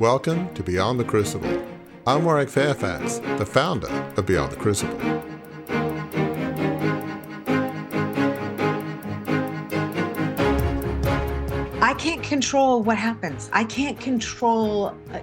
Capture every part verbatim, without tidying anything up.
Welcome to Beyond the Crucible. I'm Warwick Fairfax, the founder of Beyond the Crucible. I can't control what happens. I can't control a,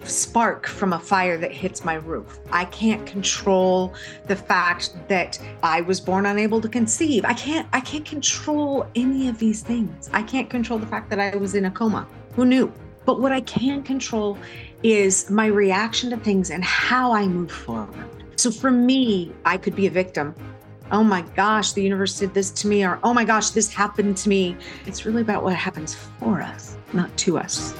a spark from a fire that hits my roof. I can't control the fact that I was born unable to conceive. I can't, I can't control any of these things. I can't control the fact that I was in a coma. Who knew? But what I can control is my reaction to things and how I move forward. So for me, I could be a victim. Oh my gosh, the universe did this to me, or oh my gosh, this happened to me. It's really about what happens for us, not to us.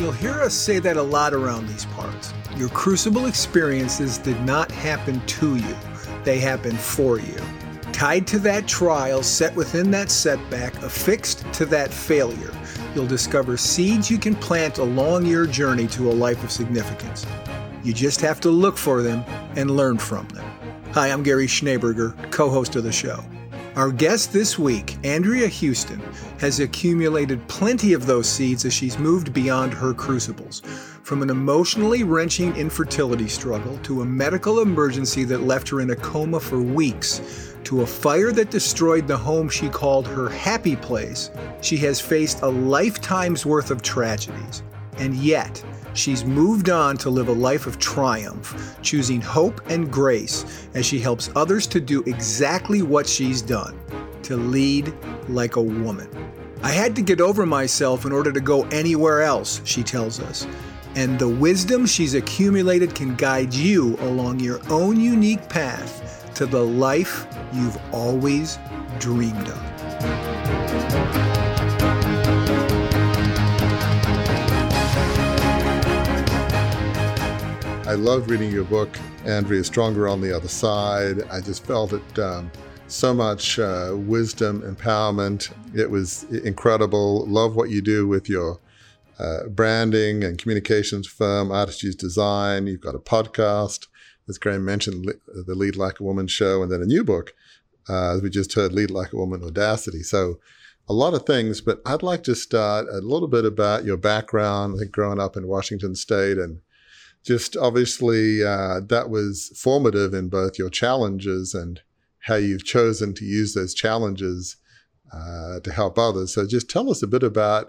You'll hear us say that a lot around these parts. Your crucible experiences did not happen to you. They happened for you. Tied to that trial, set within that setback, affixed to that failure, you'll discover seeds you can plant along your journey to a life of significance. You just have to look for them and learn from them. Hi, I'm Gary Schneeberger, co-host of the show. Our guest this week, Andrea Heuston, has accumulated plenty of those seeds as she's moved beyond her crucibles. From an emotionally wrenching infertility struggle to a medical emergency that left her in a coma for weeks, to a fire that destroyed the home she called her happy place, she has faced a lifetime's worth of tragedies. And yet, she's moved on to live a life of triumph, choosing hope and grace as she helps others to do exactly what she's done, to lead like a woman. I had to get over myself in order to go anywhere else, she tells us. And the wisdom she's accumulated can guide you along your own unique path to the life you've always dreamed of. I love reading your book, Andrea, Stronger on the Other Side. I just felt it um, so much uh, wisdom, empowerment. It was incredible. Love what you do with your uh, branding and communications firm, Artus Design. You've got a podcast. As Graham mentioned, the Lead Like a Woman show, and then a new book, uh, as we just heard, Lead Like a Woman Audacity. So a lot of things, but I'd like to start a little bit about your background, I think growing up in Washington State, and just obviously uh, that was formative in both your challenges and how you've chosen to use those challenges uh, to help others. So just tell us a bit about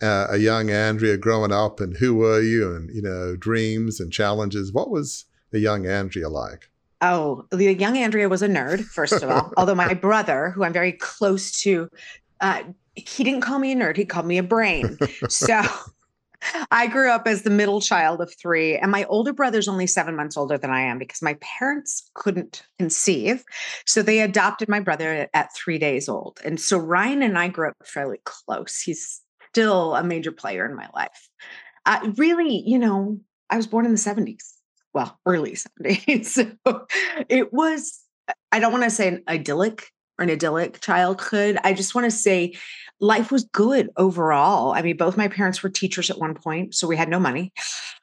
uh, a young Andrea growing up, and who were you, and, you know, dreams and challenges. What was the young Andrea like? Oh, the young Andrea was a nerd, first of all. Although my brother, who I'm very close to, uh, he didn't call me a nerd. He called me a brain. So I grew up as the middle child of three. And my older brother's only seven months older than I am because my parents couldn't conceive. So they adopted my brother at three days old. And so Ryan and I grew up fairly close. He's still a major player in my life. Uh, really, you know, I was born in the seventies. Well, early seventies. So it was, I don't want to say an idyllic or an idyllic childhood. I just want to say life was good overall. I mean, both my parents were teachers at one point, so we had no money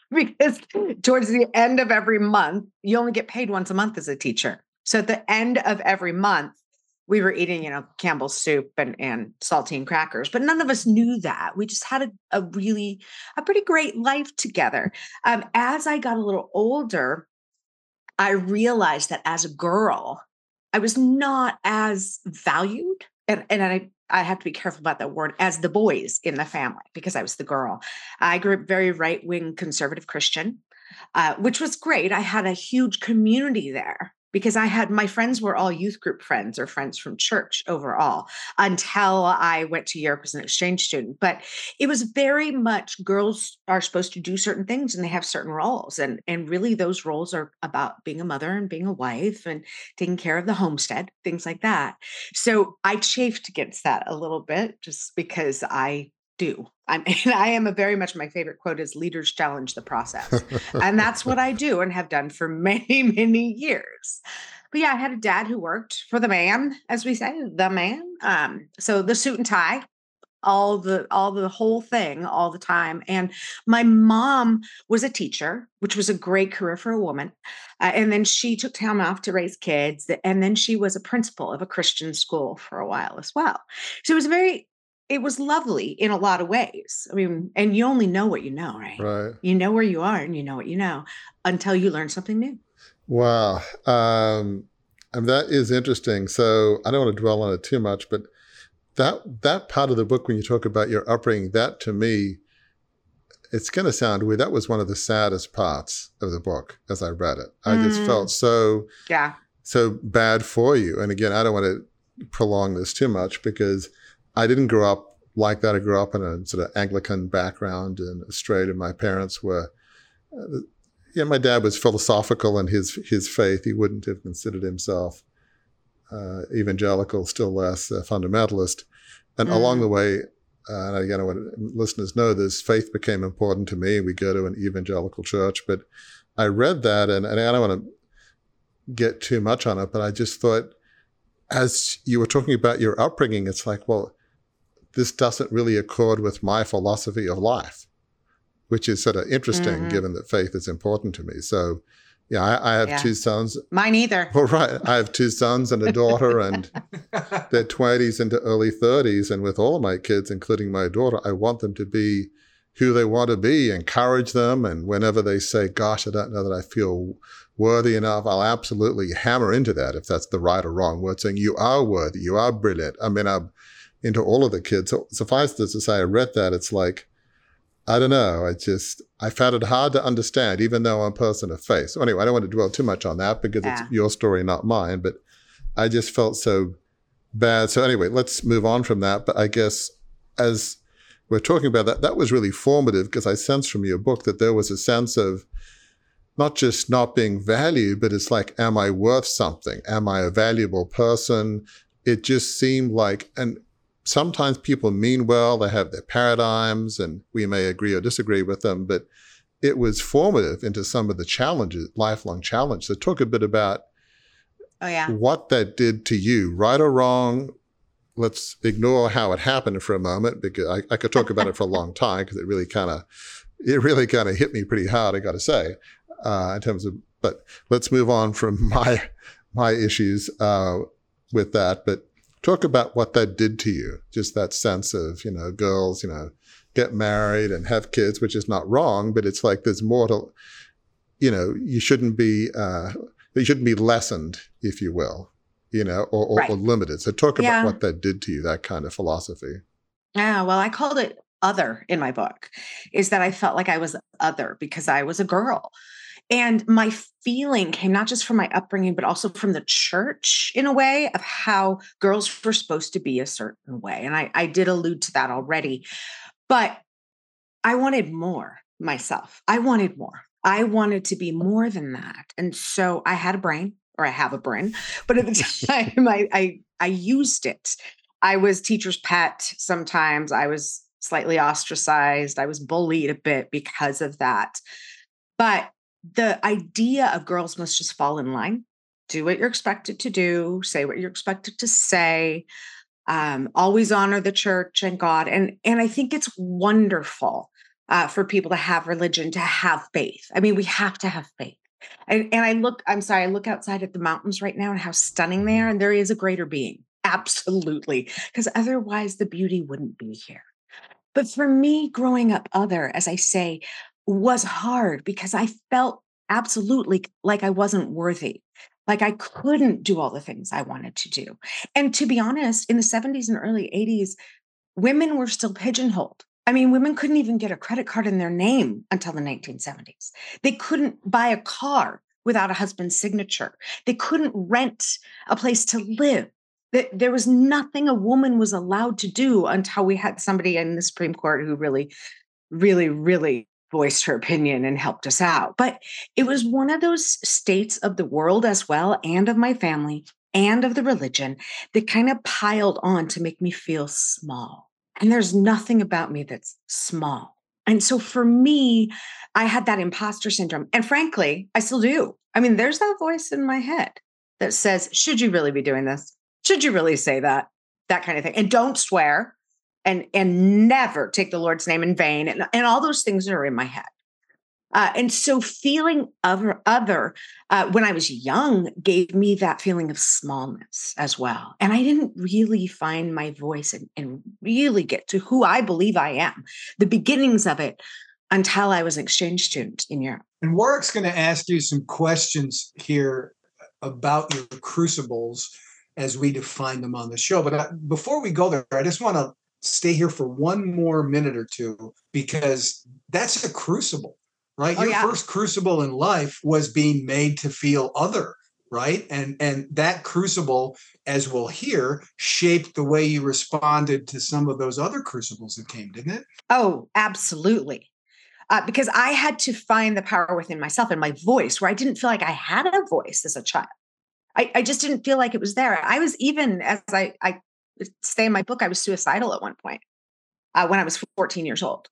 because towards the end of every month, you only get paid once a month as a teacher. So at the end of every month, we were eating, you know, Campbell's soup and, and saltine crackers, but none of us knew that. We just had a, a really, a pretty great life together. Um, as I got a little older, I realized that as a girl, I was not as valued. And, and I, I have to be careful about that word, as the boys in the family, because I was the girl. I grew up very right-wing conservative Christian, uh, which was great. I had a huge community there. because I had, my friends were all youth group friends or friends from church overall until I went to Europe as an exchange student. But it was very much girls are supposed to do certain things and they have certain roles. And, and really those roles are about being a mother and being a wife and taking care of the homestead, things like that. So I chafed against that a little bit just because I do. I'm, and I am a very much, my favorite quote is, leaders challenge the process. And that's what I do and have done for many, many years. But yeah, I had a dad who worked for the man, as we say, the man. Um, so the suit and tie, all the, all the whole thing all the time. And my mom was a teacher, which was a great career for a woman. Uh, and then she took time off to raise kids. And then she was a principal of a Christian school for a while as well. So it was very, it was lovely in a lot of ways. I mean, and you only know what you know, right? Right. You know where you are and you know what you know until you learn something new. Wow. Um, and that is interesting. So I don't want to dwell on it too much, but that that part of the book, when you talk about your upbringing, that to me, it's going to sound weird. That was one of the saddest parts of the book as I read it. I mm. just felt so, yeah. so bad for you. And again, I don't want to prolong this too much because I didn't grow up like that. I grew up in a sort of Anglican background in Australia. My parents were, uh, yeah, my dad was philosophical in his his faith. He wouldn't have considered himself uh, evangelical, still less uh, fundamentalist. And mm. along the way, uh, and again, I want listeners know this, faith became important to me. We go to an evangelical church, but I read that, and, and I don't want to get too much on it, but I just thought, as you were talking about your upbringing, it's like, well, this doesn't really accord with my philosophy of life, which is sort of interesting, mm-hmm. given that faith is important to me. So, yeah, I, I have yeah. two sons. Mine either. Well, right. I have two sons and a daughter, and they're twenties into early thirties. And with all of my kids, including my daughter, I want them to be who they want to be, encourage them. And whenever they say, gosh, I don't know that I feel worthy enough, I'll absolutely hammer into that, if that's the right or wrong word, saying you are worthy, you are brilliant. I mean, I'm into all of the kids. So suffice this to say, I read that. It's like, I don't know. I just, I found it hard to understand, even though I'm a person of faith. So anyway, I don't want to dwell too much on that because yeah. it's your story, not mine. But I just felt so bad. So anyway, let's move on from that. But I guess as we're talking about that, that was really formative because I sense from your book that there was a sense of not just not being valued, but it's like, am I worth something? Am I a valuable person? It just seemed like, and sometimes people mean well, they have their paradigms and we may agree or disagree with them, but it was formative into some of the challenges, lifelong challenges. So talk a bit about oh, yeah. what that did to you, right or wrong. Let's ignore how it happened for a moment because I, I could talk about it for a long time because it really kind of it really kind of hit me pretty hard, I got to say, uh, in terms of. But let's move on from my my issues uh, with that. But talk about what that did to you, just that sense of, you know, girls, you know, get married and have kids, which is not wrong, but it's like there's more to, you know, you shouldn't be uh, you shouldn't be lessened, if you will. You know, or, or, right. or limited. So talk about yeah. what that did to you, that kind of philosophy. Yeah, well, I called it other in my book, is that I felt like I was other because I was a girl. And my feeling came not just from my upbringing, but also from the church in a way of how girls were supposed to be a certain way. And I, I did allude to that already, but I wanted more myself. I wanted more. I wanted to be more than that. And so I had a brain. Or I have a brain, but at the time I, I I used it. I was teacher's pet sometimes. I was slightly ostracized. I was bullied a bit because of that. But the idea of girls must just fall in line, do what you're expected to do, say what you're expected to say, um, always honor the church and God. And, and I think it's wonderful uh, for people to have religion, to have faith. I mean, we have to have faith. And, and I look, I'm sorry, I look outside at the mountains right now and how stunning they are. And there is a greater being. Absolutely. Because otherwise the beauty wouldn't be here. But for me, growing up other, as I say, was hard because I felt absolutely like I wasn't worthy. Like I couldn't do all the things I wanted to do. And to be honest, in the seventies and early eighties, women were still pigeonholed. I mean, women couldn't even get a credit card in their name until the nineteen seventies. They couldn't buy a car without a husband's signature. They couldn't rent a place to live. There was nothing a woman was allowed to do until we had somebody in the Supreme Court who really, really, really voiced her opinion and helped us out. But it was one of those states of the world as well, and of my family and of the religion, that kind of piled on to make me feel small. And there's nothing about me that's small. And so for me, I had that imposter syndrome. And frankly, I still do. I mean, there's that voice in my head that says, should you really be doing this? Should you really say that? That kind of thing. And don't swear. And, and never take the Lord's name in vain. And, and all those things are in my head. Uh, and so feeling other, other uh, when I was young gave me that feeling of smallness as well. And I didn't really find my voice and, and really get to who I believe I am, the beginnings of it, until I was an exchange student in Europe. And Warwick's going to ask you some questions here about your crucibles as we define them on the show. But I, before we go there, I just want to stay here for one more minute or two, because that's a crucible, right? Oh, your yeah. first crucible in life was being made to feel other, right? And and that crucible, as we'll hear, shaped the way you responded to some of those other crucibles that came, didn't it? Oh, absolutely. Uh, because I had to find the power within myself and my voice, where I didn't feel like I had a voice as a child. I, I just didn't feel like it was there. I was even, as I, I say in my book, I was suicidal at one point uh, when I was fourteen years old,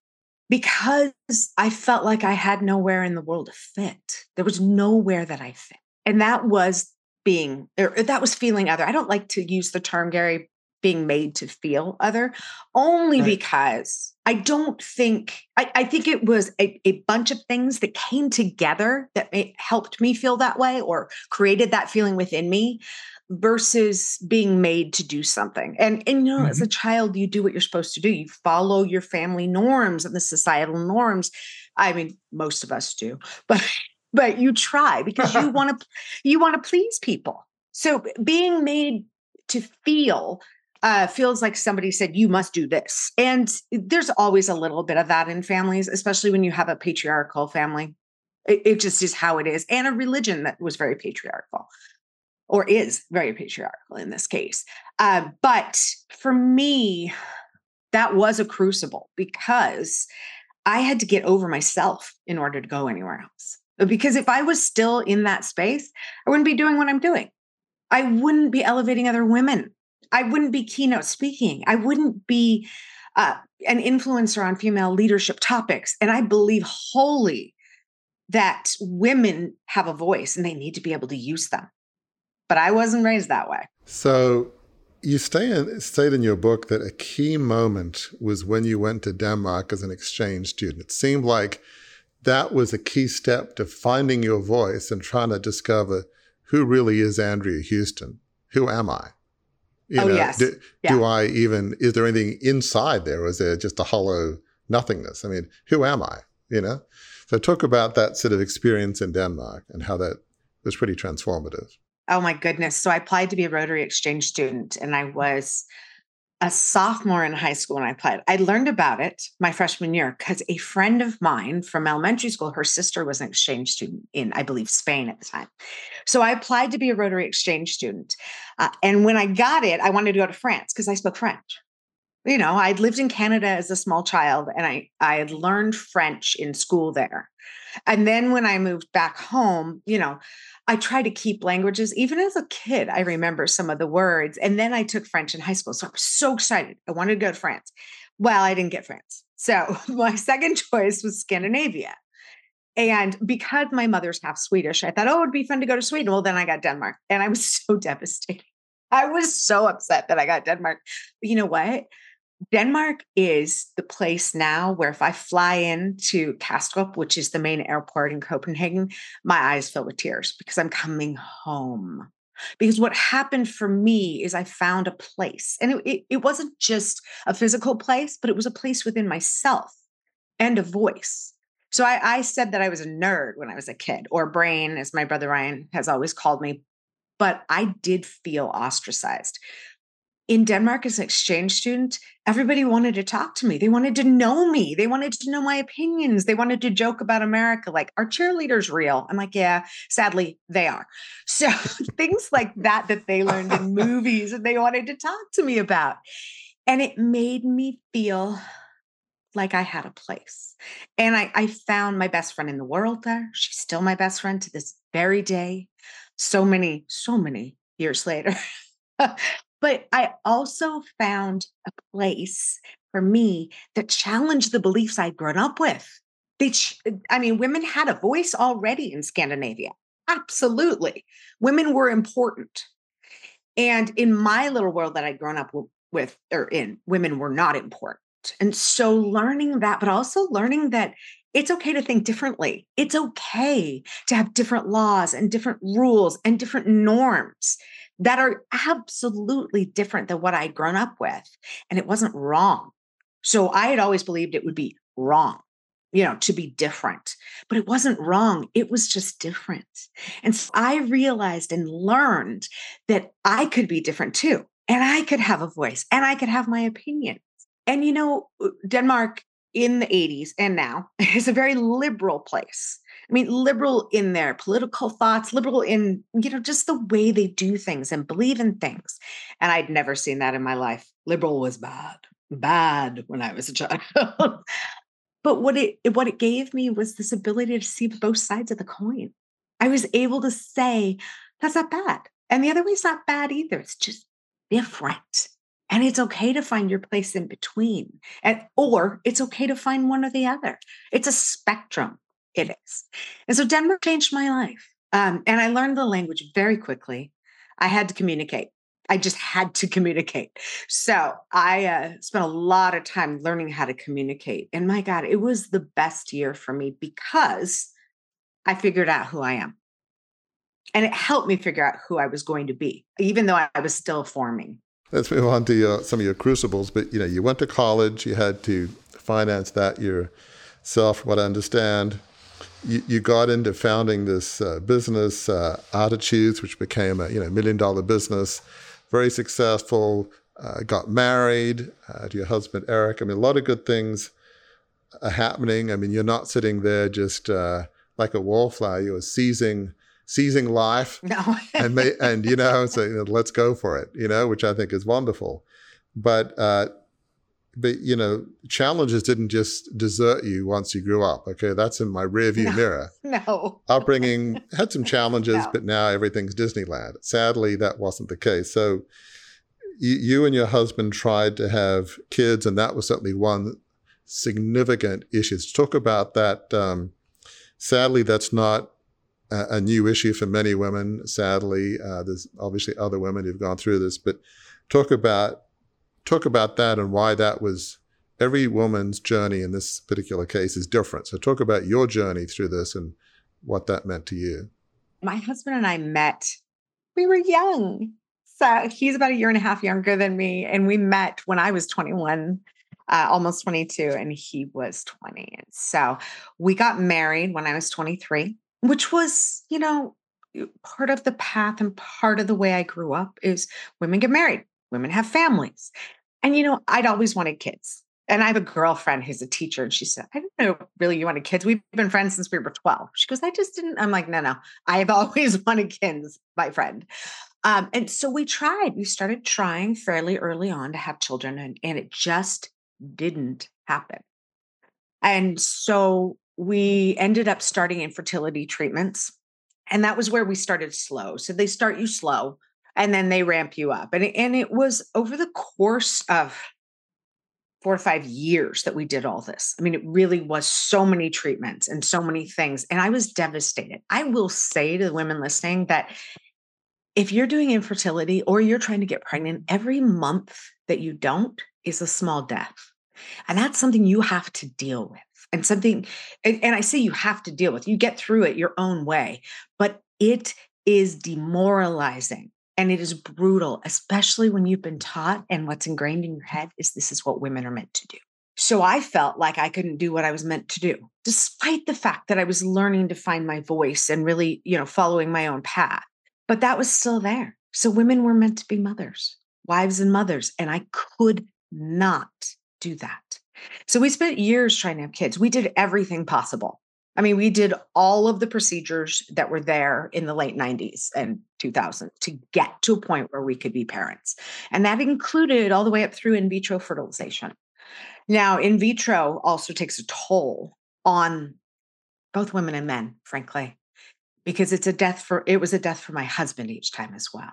because I felt like I had nowhere in the world to fit. There was nowhere that I fit. And that was being, or that was feeling other. I don't like to use the term, Gary, being made to feel other, only right. because I don't think, I, I think it was a, a bunch of things that came together that helped me feel that way or created that feeling within me, versus being made to do something. And, and you know, mm-hmm. as a child, you do what you're supposed to do. You follow your family norms and the societal norms. I mean, most of us do, but, but you try because you want to, you want to please people. So being made to feel uh, feels like somebody said, you must do this. And there's always a little bit of that in families, especially when you have a patriarchal family. It, it just is how it is. And a religion that was very patriarchal. Or is very patriarchal in this case. Uh, but for me, that was a crucible, because I had to get over myself in order to go anywhere else. Because if I was still in that space, I wouldn't be doing what I'm doing. I wouldn't be elevating other women. I wouldn't be keynote speaking. I wouldn't be uh, an influencer on female leadership topics. And I believe wholly that women have a voice and they need to be able to use them. But I wasn't raised that way. So you stay in, state in your book that a key moment was when you went to Denmark as an exchange student. It seemed like that was a key step to finding your voice and trying to discover who really is Andrea Heuston. Who am I? You oh, know, yes. Do, yeah. do I even, is there anything inside there, or is there just a hollow nothingness? I mean, who am I? You know? So talk about that sort of experience in Denmark and how that was pretty transformative. Oh my goodness. So I applied to be a Rotary exchange student, and I was a sophomore in high school when I applied. I learned about it my freshman year because a friend of mine from elementary school, her sister was an exchange student in, I believe, Spain at the time. So I applied to be a Rotary exchange student. Uh, and when I got it, I wanted to go to France because I spoke French. You know, I'd lived in Canada as a small child, and I, I had learned French in school there. And then when I moved back home, you know, I tried to keep languages. Even as a kid, I remember some of the words. And then I took French in high school. So I was so excited. I wanted to go to France. Well, I didn't get France. So my second choice was Scandinavia. And because my mother's half Swedish, I thought, oh, it would be fun to go to Sweden. Well, then I got Denmark. And I was so devastated. I was so upset that I got Denmark. But you know what? Denmark is the place now where if I fly into Kastrup, which is the main airport in Copenhagen, my eyes fill with tears because I'm coming home. Because what happened for me is I found a place. And it, it, it wasn't just a physical place, but it was a place within myself and a voice. So I, I said that I was a nerd when I was a kid, or brain, as my brother Ryan has always called me, but I did feel ostracized. in Denmark as an exchange student, everybody wanted to talk to me. They wanted to know me. They wanted to know my opinions. They wanted to joke about America. Like, are cheerleaders real? I'm like, yeah, sadly they are. So things like that, that they learned in movies and they wanted to talk to me about. And it made me feel like I had a place. And I, I found my best friend in the world there. She's still my best friend to this very day. So many, so many years later. But I also found a place for me that challenged the beliefs I'd grown up with. They ch- I mean, women had a voice already in Scandinavia. Absolutely. Women were important. And in my little world that I'd grown up w- with or in, women were not important. And so learning that, but also learning that it's okay to think differently. It's okay to have different laws and different rules and different norms that are absolutely different than what I'd grown up with. And it wasn't wrong. So I had always believed it would be wrong, you know, to be different, but it wasn't wrong. It was just different. And so I realized and learned that I could be different too. And I could have a voice and I could have my opinion. And, you know, Denmark in the eighties and now is a very liberal place. I mean, liberal in their political thoughts, liberal in, you know, just the way they do things and believe in things. And I'd never seen that in my life. Liberal was bad, bad when I was a child. But what it what it gave me was this ability to see both sides of the coin. I was able to say, that's not bad. And the other way's not bad either. It's just different. And it's okay to find your place in between, and or it's okay to find one or the other. It's a spectrum. It is. And so Denmark changed my life. Um, and I learned the language very quickly. I had to communicate. I just had to communicate. So I uh, spent a lot of time learning how to communicate. And my God, it was the best year for me because I figured out who I am. And it helped me figure out who I was going to be, even though I was still forming. Let's move on to your, some of your crucibles. But, you know, you went to college. You had to finance that yourself, what I understand. You, you got into founding this uh, business, uh, Attitudes, which became a you know million-dollar business, very successful, uh, got married uh, to your husband, Eric. I mean, a lot of good things are happening. I mean, you're not sitting there just uh, like a wallflower. You're seizing seizing life. No. and, may, and, you know, so, you know, let's go for it, you know, which I think is wonderful. But, uh, but you know, challenges didn't just desert you once you grew up. Okay, that's in my rearview no, mirror. No. Upbringing had some challenges, no. But now everything's Disneyland. Sadly, that wasn't the case. So you, you and your husband tried to have kids, and that was certainly one significant issue. Talk about that. Um, sadly, that's not a new issue for many women, sadly. Uh, there's obviously other women who've gone through this, but talk about talk about that and why that was, every woman's journey in this particular case is different. So talk about your journey through this and what that meant to you. My husband and I met, we were young. So he's about a year and a half younger than me. And we met when I was twenty-one, uh, almost twenty-two, and he was twenty. And so we got married when I was twenty-three. Which was, you know, part of the path and part of the way I grew up is women get married, women have families. And, you know, I'd always wanted kids. And I have a girlfriend who's a teacher, and she said, I don't know, really, you wanted kids? We've been friends since we were twelve. She goes, I just didn't. I'm like, no, no, I've always wanted kids, my friend. Um, and so we tried, we started trying fairly early on to have children, and, and it just didn't happen. And so we ended up starting infertility treatments, and that was where we started slow. So they start you slow and then they ramp you up. And it, and it was over the course of four or five years that we did all this. I mean, it really was so many treatments and so many things. And I was devastated. I will say to the women listening that if you're doing infertility or you're trying to get pregnant, every month that you don't is a small death. And that's something you have to deal with. And something, and, and I say you have to deal with, you get through it your own way, but it is demoralizing and it is brutal, especially when you've been taught and what's ingrained in your head is this is what women are meant to do. So I felt like I couldn't do what I was meant to do, despite the fact that I was learning to find my voice and really, you know, following my own path, but that was still there. So women were meant to be mothers. wives and mothers, and I could not do that. So we spent years trying to have kids. We did everything possible. I mean, we did all of the procedures that were there in the late nineties and two thousand to get to a point where we could be parents. And that included all the way up through in vitro fertilization. Now, in vitro also takes a toll on both women and men, frankly, because it's a death for, it was a death for my husband each time as well.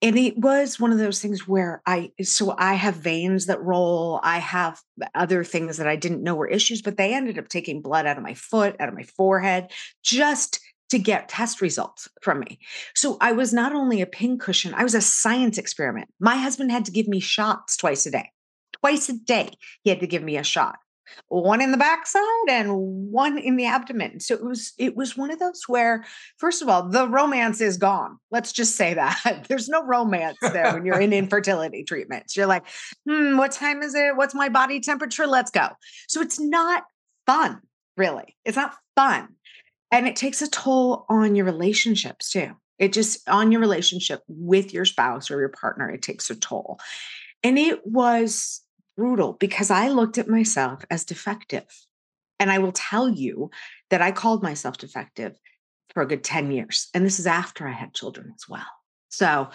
And it was one of those things where I, so I have veins that roll. I have other things that I didn't know were issues, but they ended up taking blood out of my foot, out of my forehead, just to get test results from me. So I was not only a pincushion, I was a science experiment. My husband had to give me shots twice a day. Twice a day, he had to give me a shot, one in the backside and one in the abdomen. So it was, it was one of those where, first of all, the romance is gone. Let's just say that there's no romance there when you're in infertility treatments. You're like, hmm, what time is it? What's my body temperature? Let's go. So it's not fun, really. It's not fun. And it takes a toll on your relationships too. It just, on your relationship with your spouse or your partner, it takes a toll. And it was brutal because I looked at myself as defective. And I will tell you that I called myself defective for a good ten years. And this is after I had children as well. So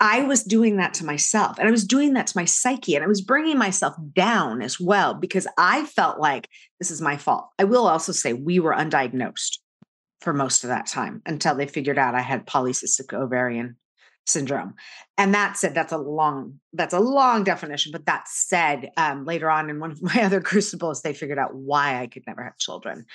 I was doing that to myself, and I was doing that to my psyche, and I was bringing myself down as well because I felt like this is my fault. I will also say we were undiagnosed for most of that time until they figured out I had polycystic ovarian syndrome. And that said, that's a long, that's a long definition. But that said, um, later on in one of my other crucibles, they figured out why I could never have children.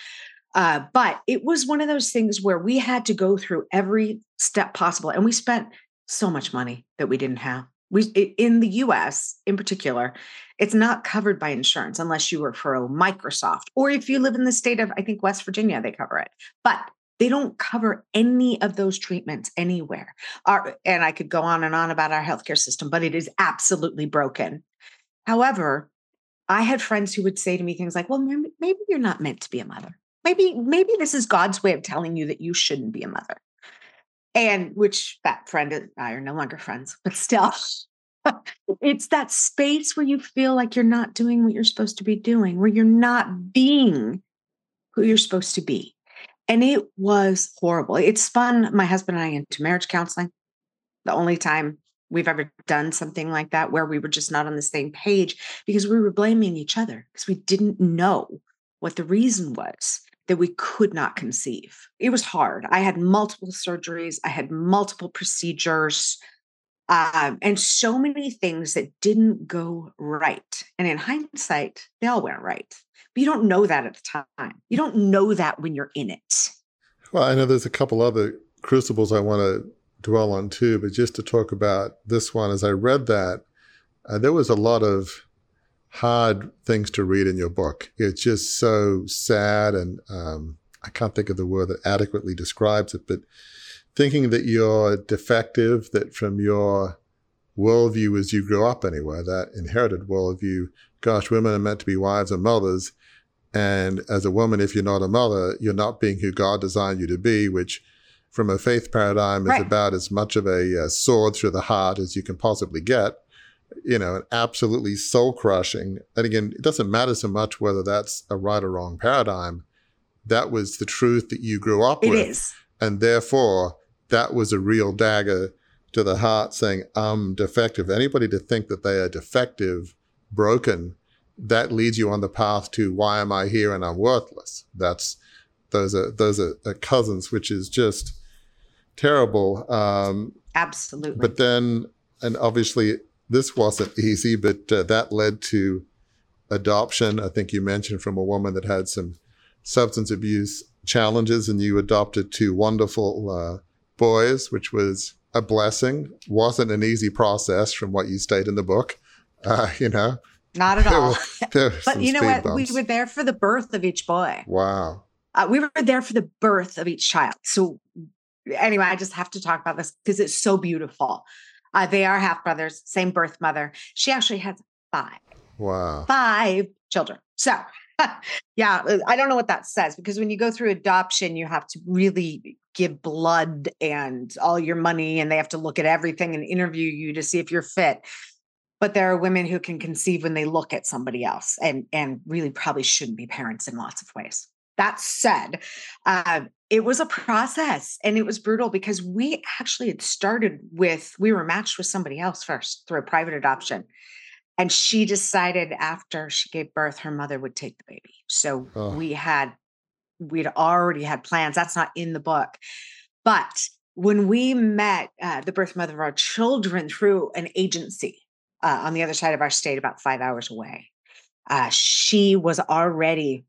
Uh, but it was one of those things where we had to go through every step possible. And we spent so much money that we didn't have. We, in the U S in particular, it's not covered by insurance unless you work for Microsoft, or if you live in the state of, I think, West Virginia, they cover it. But they don't cover any of those treatments anywhere. Our, and I could go on and on about our healthcare system, but it is absolutely broken. However, I had friends who would say to me things like, well, maybe, maybe you're not meant to be a mother. Maybe, maybe this is God's way of telling you that you shouldn't be a mother. And which that friend and I are no longer friends, but still, it's that space where you feel like you're not doing what you're supposed to be doing, where you're not being who you're supposed to be. And it was horrible. It spun my husband and I into marriage counseling. The only time we've ever done something like that, where we were just not on the same page because we were blaming each other because we didn't know what the reason was that we could not conceive. It was hard. I had multiple surgeries. I had multiple procedures, um, and so many things that didn't go right. And in hindsight, they all went right. But you don't know that at the time. You don't know that when you're in it. Well, I know there's a couple other crucibles I want to dwell on too, but just to talk about this one, as I read that, uh, there was a lot of hard things to read in your book. It's just so sad, and um, I can't think of the word that adequately describes it, but thinking that you're defective, that from your worldview as you grew up anyway, that inherited worldview, gosh, women are meant to be wives and mothers. And as a woman, if you're not a mother, you're not being who God designed you to be, which from a faith paradigm right. is about as much of a uh, sword through the heart as you can possibly get, you know, and absolutely soul crushing. And again, it doesn't matter so much whether that's a right or wrong paradigm. That was the truth that you grew up it with. It is. And therefore, that was a real dagger to the heart saying, I'm defective. Anybody to think that they are defective, broken, that leads you on the path to why am I here and I'm worthless. That's those are those are, are cousins, which is just terrible. Um, Absolutely. But then, and obviously this wasn't easy, but uh, that led to adoption. I think you mentioned from a woman that had some substance abuse challenges, and you adopted two wonderful uh, boys, which was a blessing. Wasn't an easy process, from what you state in the book. Uh, you know, not at all. There were, there were but you know what? Bumps. We were there for the birth of each boy. Wow. Uh, we were there for the birth of each child. So anyway, I just have to talk about this because it's so beautiful. Uh, they are half brothers, same birth mother. She actually has five. Wow. Five children. So Yeah. I don't know what that says, because when you go through adoption, you have to really give blood and all your money, and they have to look at everything and interview you to see if you're fit. But there are women who can conceive when they look at somebody else, and, and really probably shouldn't be parents in lots of ways. That said, uh, it was a process, and it was brutal, because we actually had started with, we were matched with somebody else first through a private adoption. And she decided after she gave birth, her mother would take the baby. So oh. we had, we'd already had plans. That's not in the book. But when we met uh, the birth mother of our children through an agency uh, on the other side of our state, about five hours away, uh, she was already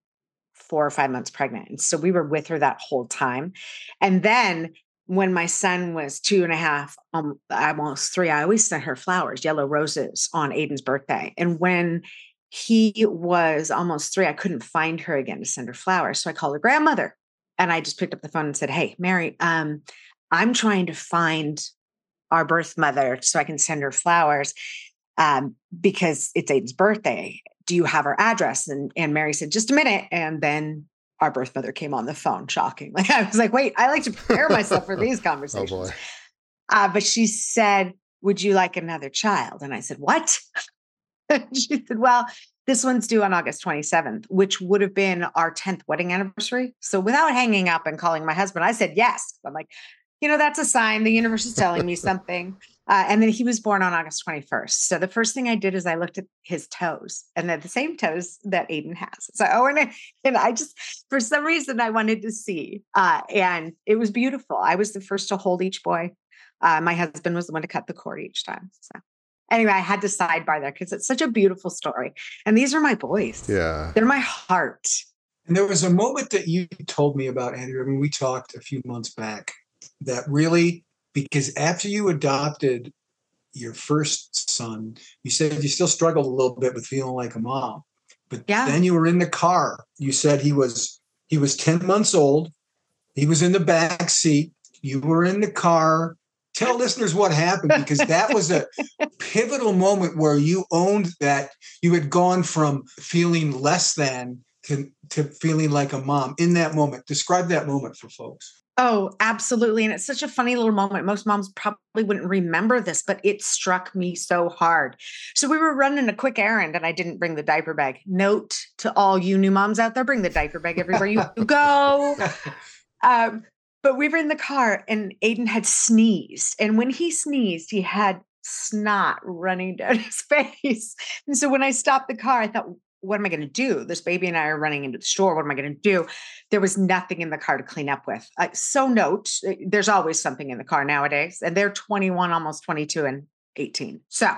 four or five months pregnant. And so we were with her that whole time. And then when my son was two and a half, um, almost three, I always sent her flowers, yellow roses, on Aiden's birthday. And when he was almost three, I couldn't find her again to send her flowers. So I called her grandmother, and I just picked up the phone and said, "Hey, Mary, um, I'm trying to find our birth mother so I can send her flowers um, because it's Aiden's birthday. Do you have her address?" And, and Mary said, "Just a minute." And then our birth mother came on the phone, shocking. Like, I was like, wait, I like to prepare myself for these conversations. Oh boy. Uh, but she said, "Would you like another child?" And I said, "What?" She said, "Well, this one's due on August twenty-seventh, which would have been our tenth wedding anniversary." So without hanging up and calling my husband, I said, yes. I'm like, you know, that's a sign. The universe is telling me something. Uh, and then he was born on August twenty-first. So the first thing I did is I looked at his toes, and they're the same toes that Aiden has. So, oh, and I, and I just, for some reason, I wanted to see. Uh, and it was beautiful. I was the first to hold each boy. Uh, my husband was the one to cut the cord each time. So anyway, I had to sidebar there because it's such a beautiful story. And these are my boys. Yeah. They're my heart. And there was a moment that you told me about, Andrea, I mean, we talked a few months back, that really, because after you adopted your first son, you said you still struggled a little bit with feeling like a mom. But yeah. Then you were in the car. You said he was he was ten months old. He was in the back seat. You were in the car. Tell listeners what happened, because that was a pivotal moment where you owned that you had gone from feeling less than to, to feeling like a mom in that moment. Describe that moment for folks. Oh, absolutely. And it's such a funny little moment. Most moms probably wouldn't remember this, but it struck me so hard. So we were running a quick errand, and I didn't bring the diaper bag. Note to all you new moms out there, bring the diaper bag everywhere you go. Um, but we were in the car, and Aiden had sneezed. And when he sneezed, he had snot running down his face. And so when I stopped the car, I thought, what am I going to do? This baby and I are running into the store. What am I going to do? There was nothing in the car to clean up with. Uh, so note, there's always something in the car nowadays, and they're twenty-one, almost twenty-two and eighteen. So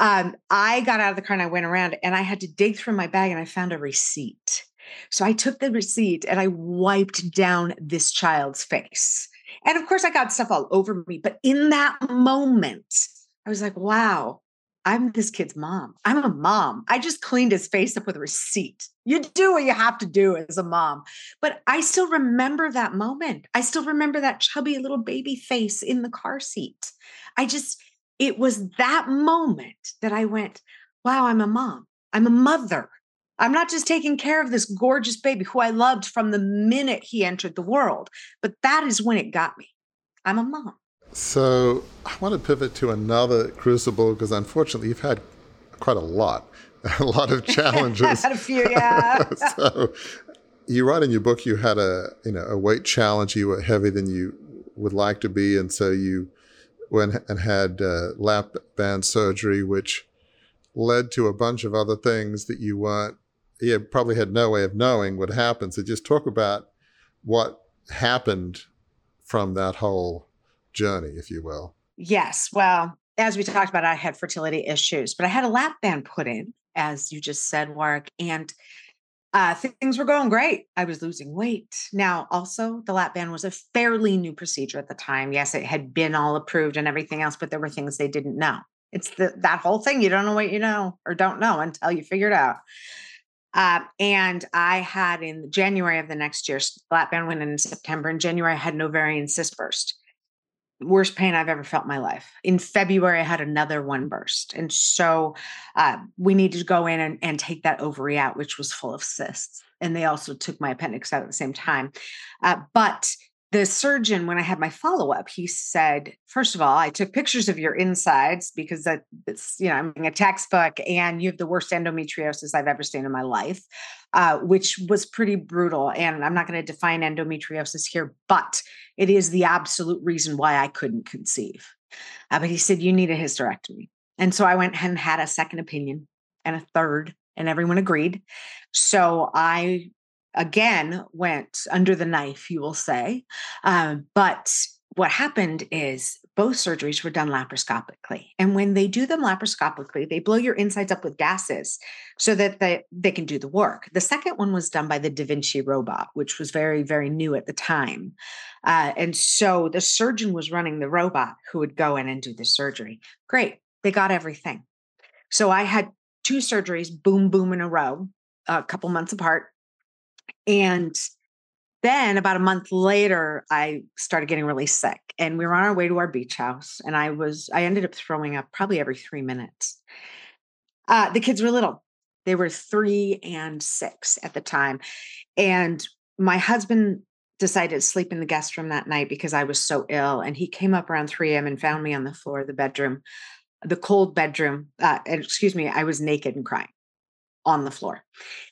um, I got out of the car and I went around, and I had to dig through my bag, and I found a receipt. So I took the receipt and I wiped down this child's face. And of course I got stuff all over me, but in that moment I was like, wow, I'm this kid's mom. I'm a mom. I just cleaned his face up with a receipt. You do what you have to do as a mom. But I still remember that moment. I still remember that chubby little baby face in the car seat. I just, it was that moment that I went, wow, I'm a mom. I'm a mother. I'm not just taking care of this gorgeous baby who I loved from the minute he entered the world. But that is when it got me. I'm a mom. So I want to pivot to another crucible, because unfortunately you've had quite a lot, a lot of challenges. I've had a few, yeah. So you write in your book, you had a, you know, a weight challenge. You were heavier than you would like to be. And so you went and had uh, lap band surgery, which led to a bunch of other things that you weren't, you probably had no way of knowing what happened. So just talk about what happened from that whole journey, if you will. Yes. Well, as we talked about, I had fertility issues, but I had a lap band put in, as you just said, Warwick, and uh, things were going great. I was losing weight. Now, also, the lap band was a fairly new procedure at the time. Yes, it had been all approved and everything else, but there were things they didn't know. It's the, that whole thing. You don't know what you know or don't know until you figure it out. Uh, and I had, in January of the next year, lap band went in, in September. In January, I had an ovarian cyst burst. worst pain I've ever felt in my life. In February, I had another one burst. And so uh, we needed to go in and, and take that ovary out, which was full of cysts. And they also took my appendix out at the same time. Uh, but the surgeon, when I had my follow-up, he said, first of all, I took pictures of your insides because that, it's, you know, I'm in a textbook and you have the worst endometriosis I've ever seen in my life, uh, which was pretty brutal. And I'm not going to define endometriosis here, but it is the absolute reason why I couldn't conceive. Uh, but he said, you need a hysterectomy. And so I went and had a second opinion and a third, and everyone agreed. So I again, went under the knife, you will say. Um, but what happened is both surgeries were done laparoscopically. And when they do them laparoscopically, they blow your insides up with gases so that they, they can do the work. The second one was done by the Da Vinci robot, which was very, very new at the time. Uh, and so the surgeon was running the robot who would go in and do the surgery. Great. They got everything. So I had two surgeries, boom, boom in a row, a couple months apart. And then about a month later, I started getting really sick and we were on our way to our beach house. And I was, I ended up throwing up probably every three minutes. Uh, the kids were little. They were three and six at the time. And my husband decided to sleep in the guest room that night because I was so ill. And he came up around three a.m. and found me on the floor of the bedroom, the cold bedroom. Uh, excuse me. I was naked and crying on the floor.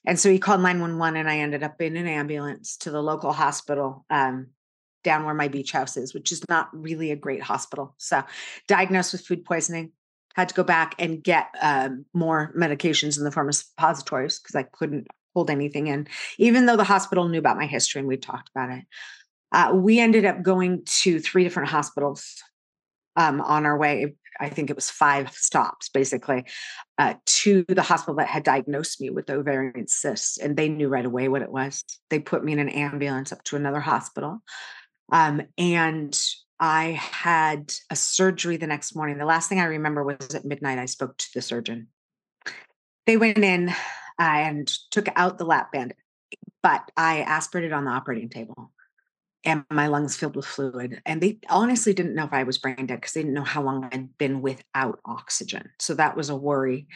And so he called nine one one and I ended up in an ambulance to the local hospital um, down where my beach house is, which is not really a great hospital. So diagnosed with food poisoning, had to go back and get uh, more medications in the form of suppositories because I couldn't hold anything in, even though the hospital knew about my history and we talked about it. Uh, we ended up going to three different hospitals um, on our way. I think it was five stops basically, uh, to the hospital that had diagnosed me with ovarian cysts. And they knew right away what it was. They put me in an ambulance up to another hospital. Um, and I had a surgery the next morning. The last thing I remember was at midnight, I spoke to the surgeon. They went in and took out the lap band, but I aspirated on the operating table. And my lungs filled with fluid. And they honestly didn't know if I was brain dead because they didn't know how long I'd been without oxygen. So that was a worry.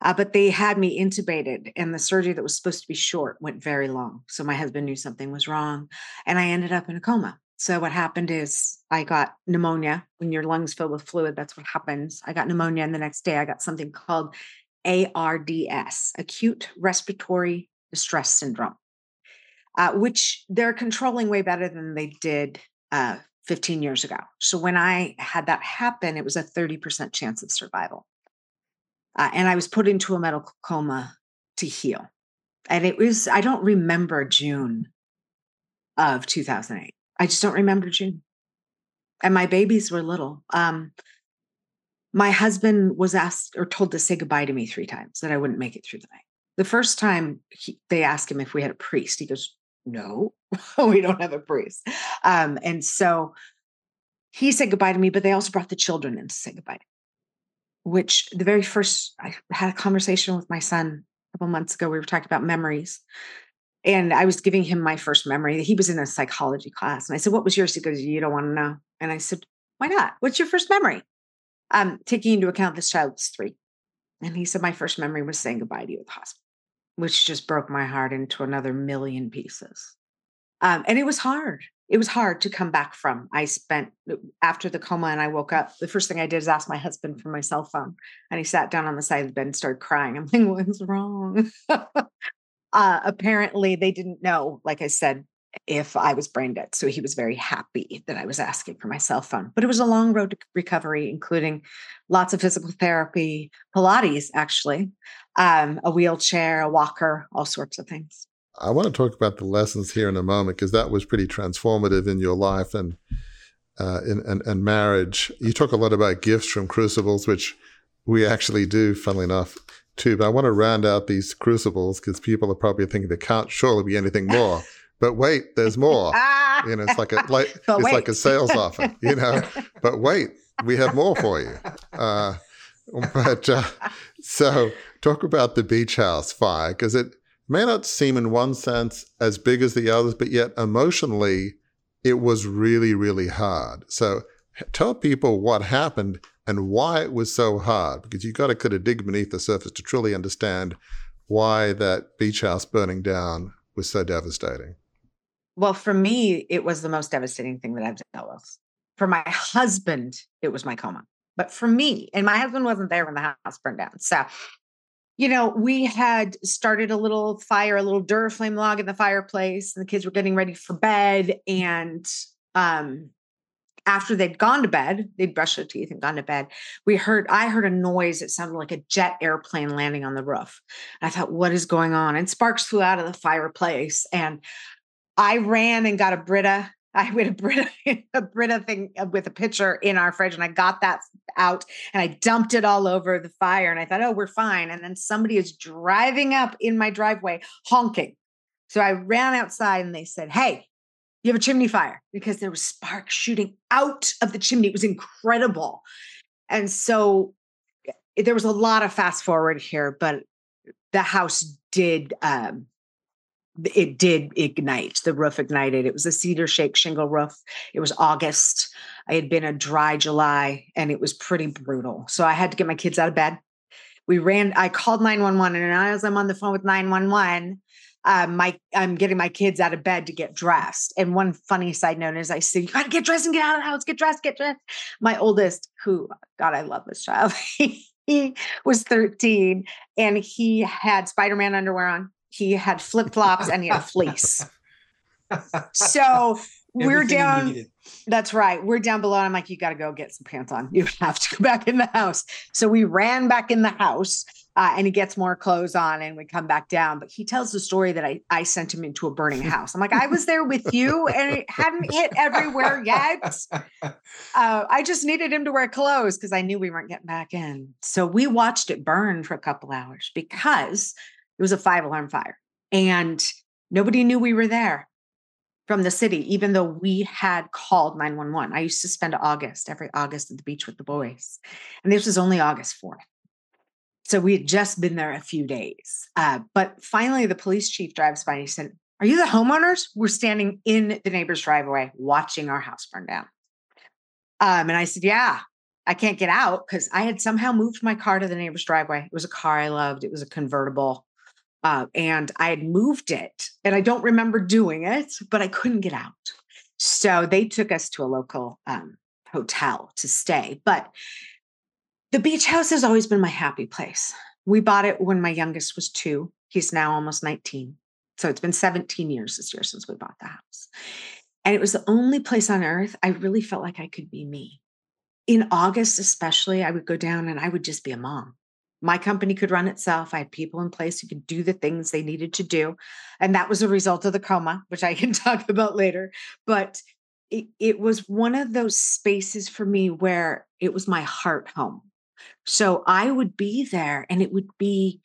Uh, but they had me intubated and the surgery that was supposed to be short went very long. So my husband knew something was wrong and I ended up in a coma. So what happened is I got pneumonia. When your lungs fill with fluid, that's what happens. I got pneumonia and the next day I got something called A R D S, Acute Respiratory Distress Syndrome. Uh, which they're controlling way better than they did uh, fifteen years ago. So when I had that happen, it was a thirty percent chance of survival. Uh, and I was put into a medical coma to heal. And it was, I don't remember June of two thousand eight. I just don't remember June. And my babies were little. Um, my husband was asked or told to say goodbye to me three times, that I wouldn't make it through the night. The first time he, they asked him if we had a priest, he goes, no, we don't have a priest. Um, and so he said goodbye to me, but they also brought the children in to say goodbye to me, which the very first, I had a conversation with my son a couple months ago. We were talking about memories and I was giving him my first memory. He was in a psychology class and I said, what was yours? He goes, you don't want to know. And I said, why not? What's your first memory? Um, taking into account this child was three. And he said, my first memory was saying goodbye to you at the hospital, which just broke my heart into another million pieces. Um, and it was hard. It was hard to come back from. I spent, after the coma and I woke up, the first thing I did is ask my husband for my cell phone. And he sat down on the side of the bed and started crying. I'm like, what's wrong? uh, apparently, they didn't know, like I said, if I was brain dead. So he was very happy that I was asking for my cell phone. But it was a long road to recovery, including lots of physical therapy, Pilates, actually, um, a wheelchair, a walker, all sorts of things. I want to talk about the lessons here in a moment, because that was pretty transformative in your life and, uh, in, and and marriage. You talk a lot about gifts from crucibles, which we actually do, funnily enough, too. But I want to round out these crucibles, because people are probably thinking there can't surely be anything more. But wait, there's more. You know, it's like a like, it's like a sales offer. You know, but wait, we have more for you. Uh, but uh, so, talk about the beach house fire, because it may not seem, in one sense, as big as the others, but yet emotionally, it was really, really hard. So, Tell people what happened and why it was so hard, because you got to kind of dig beneath the surface to truly understand why that beach house burning down was so devastating. Well, for me, it was the most devastating thing that I've dealt with. For my husband, it was my coma. But for me, and my husband wasn't there when the house burned down. So, you know, we had started a little fire, a little Duraflame log in the fireplace, and the kids were getting ready for bed. And um, after they'd gone to bed, they'd brushed their teeth and gone to bed. We heard, I heard a noise that sounded like a jet airplane landing on the roof. And I thought, what is going on? And sparks flew out of the fireplace. And I ran and got a Brita. I had a Brita, a Brita thing with a pitcher in our fridge, and I got that out and I dumped it all over the fire. And I thought, oh, we're fine. And then somebody is driving up in my driveway, honking. So I ran outside and they said, hey, you have a chimney fire, because there was sparks shooting out of the chimney. It was incredible. And so there was a lot of fast forward here, but the house did, um, It did ignite. The roof ignited. It was a cedar shake shingle roof. It was August. It had been a dry July, and it was pretty brutal. So I had to get my kids out of bed. We ran. I called nine one one, and as I'm on the phone with nine one one, uh, my I'm getting my kids out of bed to get dressed. And one funny side note is I said, "You got to get dressed and get out of the house. Get dressed. Get dressed." My oldest, who God, I love this child. He was thirteen, and he had Spider-Man underwear on. He had flip-flops and he had a fleece. So we're Everything down. That's right. We're down below. I'm like, you got to go get some pants on. You have to go back in the house. So we ran back in the house uh, and he gets more clothes on and we come back down. But he tells the story that I, I sent him into a burning house. I'm like, I was there with you and it hadn't hit everywhere yet. Uh, I just needed him to wear clothes because I knew we weren't getting back in. So we watched it burn for a couple hours because it was a five alarm fire and nobody knew we were there from the city, even though we had called nine one one. I used to spend August, every August at the beach with the boys. And this was only August fourth. So we had just been there a few days. Uh, but finally, the police chief drives by and he said, are you the homeowners? We're standing in the neighbor's driveway watching our house burn down. Um, and I said, yeah. I can't get out because I had somehow moved my car to the neighbor's driveway. It was a car I loved. It was a convertible. Uh, and I had moved it, and I don't remember doing it, but I couldn't get out. So they took us to a local um, hotel to stay. But the beach house has always been my happy place. We bought it when my youngest was two. He's now almost nineteen. So it's been seventeen years this year since we bought the house. And it was the only place on earth I really felt like I could be me. In August, especially, I would go down and I would just be a mom. My company could run itself. I had people in place who could do the things they needed to do. And that was a result of the coma, which I can talk about later. But it, it was one of those spaces for me where it was my heart home. So I would be there and it would be,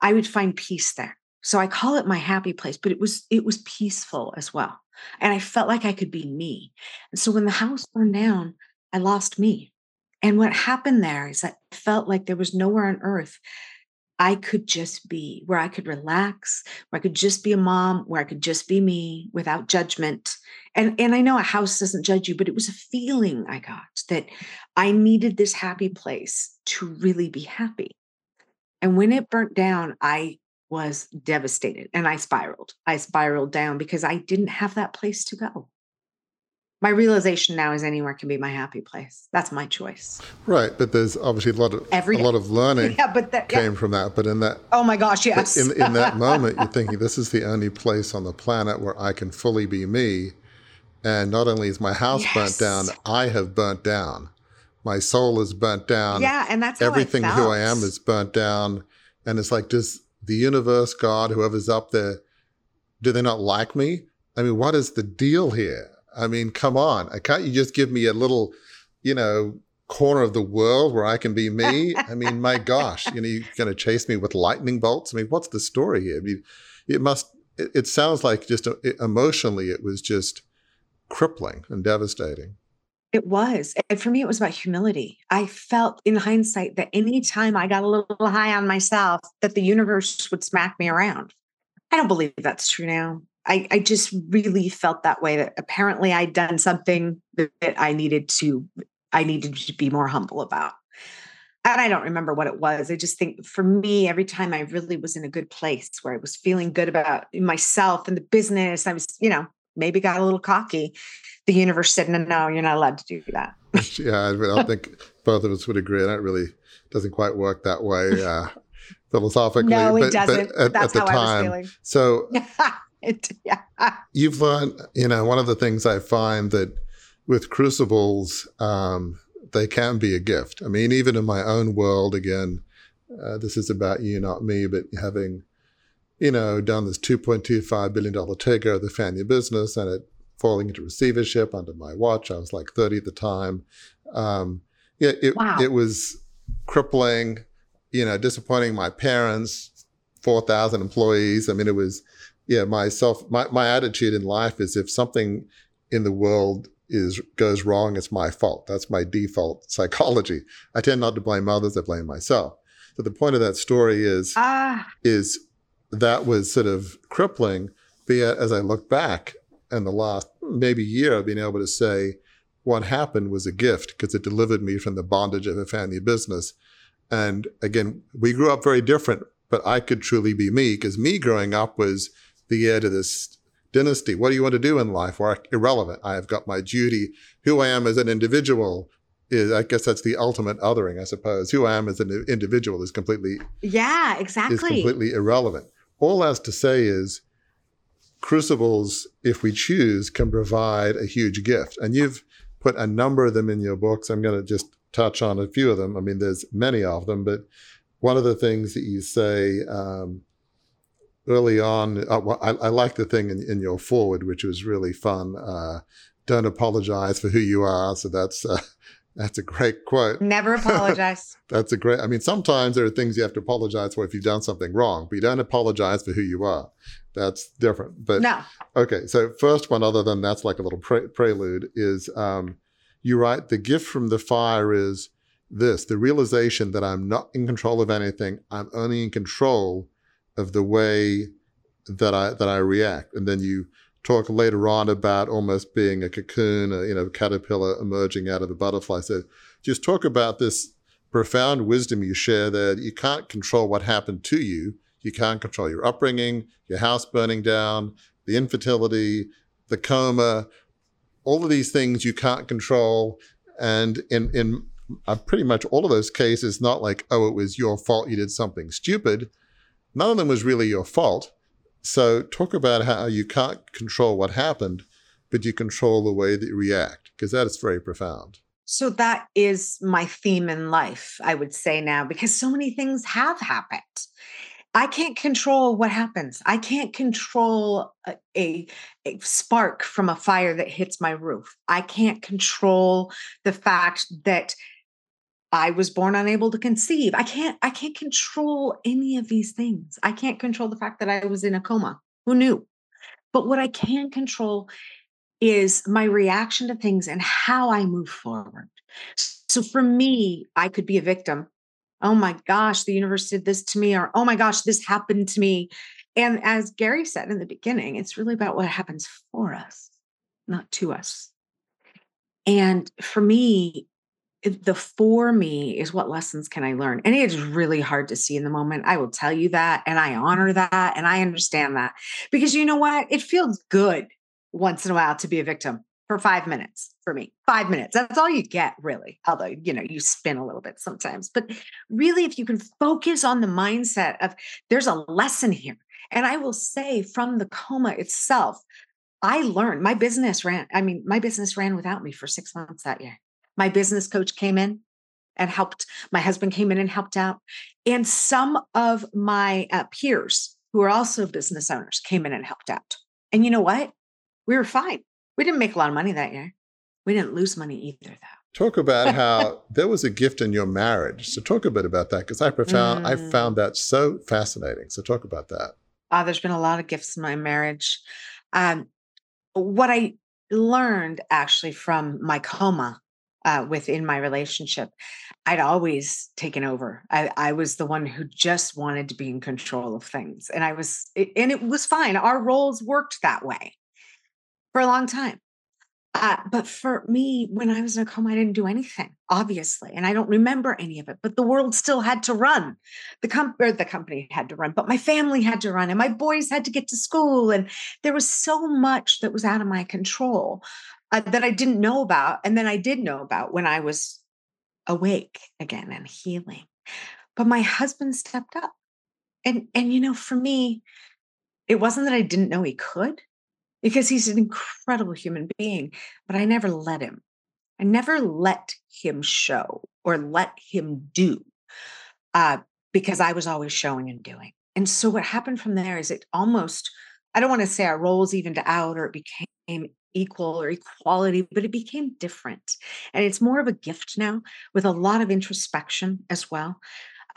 I would find peace there. So I call it my happy place, but it was, it was peaceful as well. And I felt like I could be me. And so when the house burned down, I lost me. And what happened there is I felt like there was nowhere on earth I could just be, where I could relax, where I could just be a mom, where I could just be me without judgment. And, and I know a house doesn't judge you, but it was a feeling I got that I needed this happy place to really be happy. And when it burnt down, I was devastated and I spiraled. I spiraled down because I didn't have that place to go. My realization now is anywhere can be my happy place. That's my choice. Right. But there's obviously a lot of Every, a lot of learning yeah, but that, came yeah. from that. But in that Oh my gosh, yes. in, in that moment you're thinking, this is the only place on the planet where I can fully be me. And not only is my house yes. burnt down, I have burnt down. My soul is burnt down. Yeah, and that's everything how I felt. Who I am is burnt down. And it's like, does the universe, God, whoever's up there, do they not like me? I mean, what is the deal here? I mean, come on. Can't you just give me a little, you know, corner of the world where I can be me? I mean, my gosh, you know, you're going to chase me with lightning bolts? I mean, what's the story here? I mean, it must, it, it sounds like just uh, it, emotionally it was just crippling and devastating. It was. And for me, it was about humility. I felt in hindsight that anytime I got a little high on myself, that the universe would smack me around. I don't believe that's true now. I, I just really felt that way, that apparently I'd done something that I needed to, I needed to be more humble about. And I don't remember what it was. I just think for me, every time I really was in a good place where I was feeling good about myself and the business, I was, you know, maybe got a little cocky. The universe said, no, no, you're not allowed to do that. Yeah, I don't think both of us would agree. That really doesn't quite work that way uh, philosophically. No, it but, doesn't. But at, That's at the how time. I was feeling. So it, yeah. You've learned, you know, one of the things I find that with crucibles, um, they can be a gift. I mean, even in my own world, again, uh, this is about you, not me, but having, you know, done this two point two five billion dollars takeover of the family business and it falling into receivership under my watch. I was like thirty at the time. Um, yeah, it, wow. It was crippling, you know, disappointing my parents, four thousand employees. I mean, it was, yeah, myself, my, my attitude in life is if something in the world is goes wrong, it's my fault. That's my default psychology. I tend not to blame others, I blame myself. But the point of that story is, ah. is that was sort of crippling. But yet, as I look back in the last maybe year, I've been able to say what happened was a gift because it delivered me from the bondage of a family business. And again, we grew up very different, but I could truly be me because me growing up was the heir to this dynasty. What do you want to do in life? Well, irrelevant. I have got my duty. Who I am as an individual is, I guess that's the ultimate othering, I suppose. Who I am as an individual is completely, yeah, exactly. is completely irrelevant. All that's to say is crucibles, if we choose, can provide a huge gift. And you've put a number of them in your books. I'm going to just touch on a few of them. I mean, there's many of them, but one of the things that you say um, early on, uh, well, I, I like the thing in, in your forward, which was really fun. Uh, don't apologize for who you are. So that's uh, that's a great quote. Never apologize. That's a great, I mean, sometimes there are things you have to apologize for if you've done something wrong, but you don't apologize for who you are. That's different. But no. Okay, so first one other than that's like a little pre- prelude is um, you write, the gift from the fire is this, the realization that I'm not in control of anything. I'm only in control of the way that I that I react. And then you talk later on about almost being a cocoon, a, you know, caterpillar emerging out of a butterfly. So just talk about this profound wisdom you share there. You can't control what happened to you. You can't control your upbringing, your house burning down, the infertility, the coma, all of these things you can't control. And in, in pretty much all of those cases, not like, oh, it was your fault, you did something stupid. None of them was really your fault. So talk about how you can't control what happened, but you control the way that you react, because that is very profound. So that is my theme in life, I would say now, because so many things have happened. I can't control what happens. I can't control a, a, a spark from a fire that hits my roof. I can't control the fact that I was born unable to conceive. I can't, I can't control any of these things. I can't control the fact that I was in a coma. Who knew? But what I can control is my reaction to things and how I move forward. So for me, I could be a victim. Oh my gosh, the universe did this to me, or oh my gosh, this happened to me. And as Gary said in the beginning, it's really about what happens for us, not to us. And for me, the for me is what lessons can I learn? And it's really hard to see in the moment. I will tell you that. And I honor that. And I understand that, because you know what? It feels good once in a while to be a victim. For five minutes, for me, five minutes. That's all you get, really. Although, you know, you spin a little bit sometimes. But really, if you can focus on the mindset of there's a lesson here. And I will say from the coma itself, I learned my business ran. I mean, my business ran without me for six months that year. My business coach came in and helped. My husband came in and helped out. And some of my uh, peers who are also business owners came in and helped out. And you know what? We were fine. We didn't make a lot of money that year. We didn't lose money either, though. Talk about how there was a gift in your marriage. So talk a bit about that, because I profound, mm. I found that so fascinating. So talk about that. Oh, there's been a lot of gifts in my marriage. Um, what I learned actually from my coma uh, within my relationship, I'd always taken over. I, I was the one who just wanted to be in control of things. And I was, and it was fine. Our roles worked that way for a long time. Uh, but for me, when I was in a coma, I didn't do anything, obviously. And I don't remember any of it, but the world still had to run. The, com- or the company had to run, but my family had to run and my boys had to get to school. And there was so much that was out of my control uh, that I didn't know about. And then I did know about when I was awake again and healing. But my husband stepped up. And, and, you know, for me, it wasn't that I didn't know he could, because he's an incredible human being, but I never let him. I never let him show or let him do uh, because I was always showing and doing. And so what happened from there is it almost, I don't want to say our roles evened out or it became equal or equality, but it became different. And it's more of a gift now with a lot of introspection as well.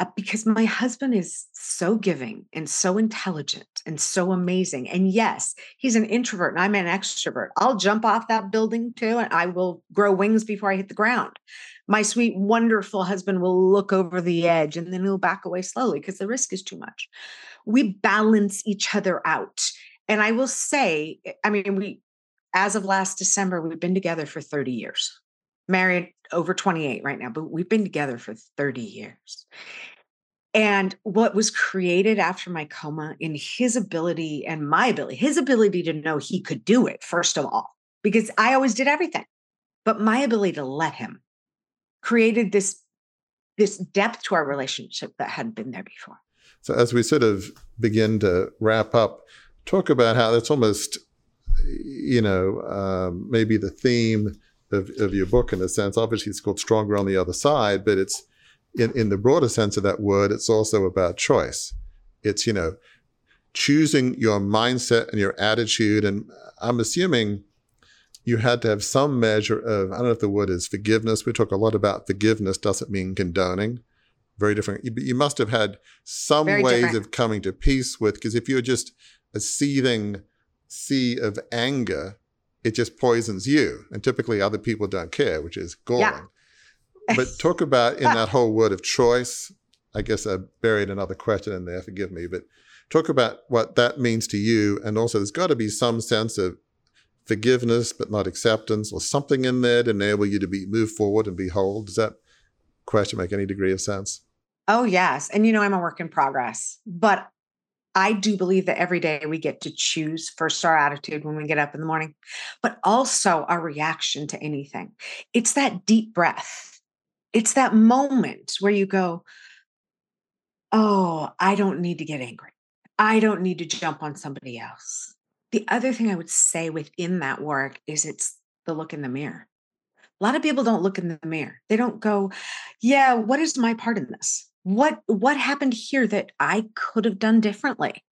Uh, because my husband is so giving and so intelligent and so amazing. And yes, he's an introvert and I'm an extrovert. I'll jump off that building too, and I will grow wings before I hit the ground. My sweet, wonderful husband will look over the edge and then he'll back away slowly because the risk is too much. We balance each other out. And I will say, I mean, we, as of last December, we've been together for thirty years. Married over twenty-eight right now, but we've been together for thirty years. And what was created after my coma in his ability and my ability, his ability to know he could do it, first of all, because I always did everything, but my ability to let him created this, this depth to our relationship that hadn't been there before. So as we sort of begin to wrap up, talk about how that's almost, you know, um, maybe the theme Of, of your book, in a sense. Obviously, it's called Stronger on the Other Side, but it's in, in the broader sense of that word, it's also about choice. It's, you know, choosing your mindset and your attitude. And I'm assuming you had to have some measure of, I don't know if the word is forgiveness. We talk a lot about forgiveness doesn't mean condoning. Very different. But you must have had some Very ways different. Of coming to peace with, because if you're just a seething sea of anger, it just poisons you. And typically other people don't care, which is galling. Yeah. But talk about in that whole word of choice, I guess I buried another question in there, forgive me, but talk about what that means to you. And also there's got to be some sense of forgiveness, but not acceptance or something in there to enable you to be move forward and be whole. Does that question make any degree of sense? Oh, yes. And you know, I'm a work in progress, but I do believe that every day we get to choose first our attitude when we get up in the morning, but also our reaction to anything. It's that deep breath. It's that moment where you go, oh, I don't need to get angry. I don't need to jump on somebody else. The other thing I would say within that work is it's the look in the mirror. A lot of people don't look in the mirror. They don't go, yeah, what is my part in this? What, what happened here that I could have done differently?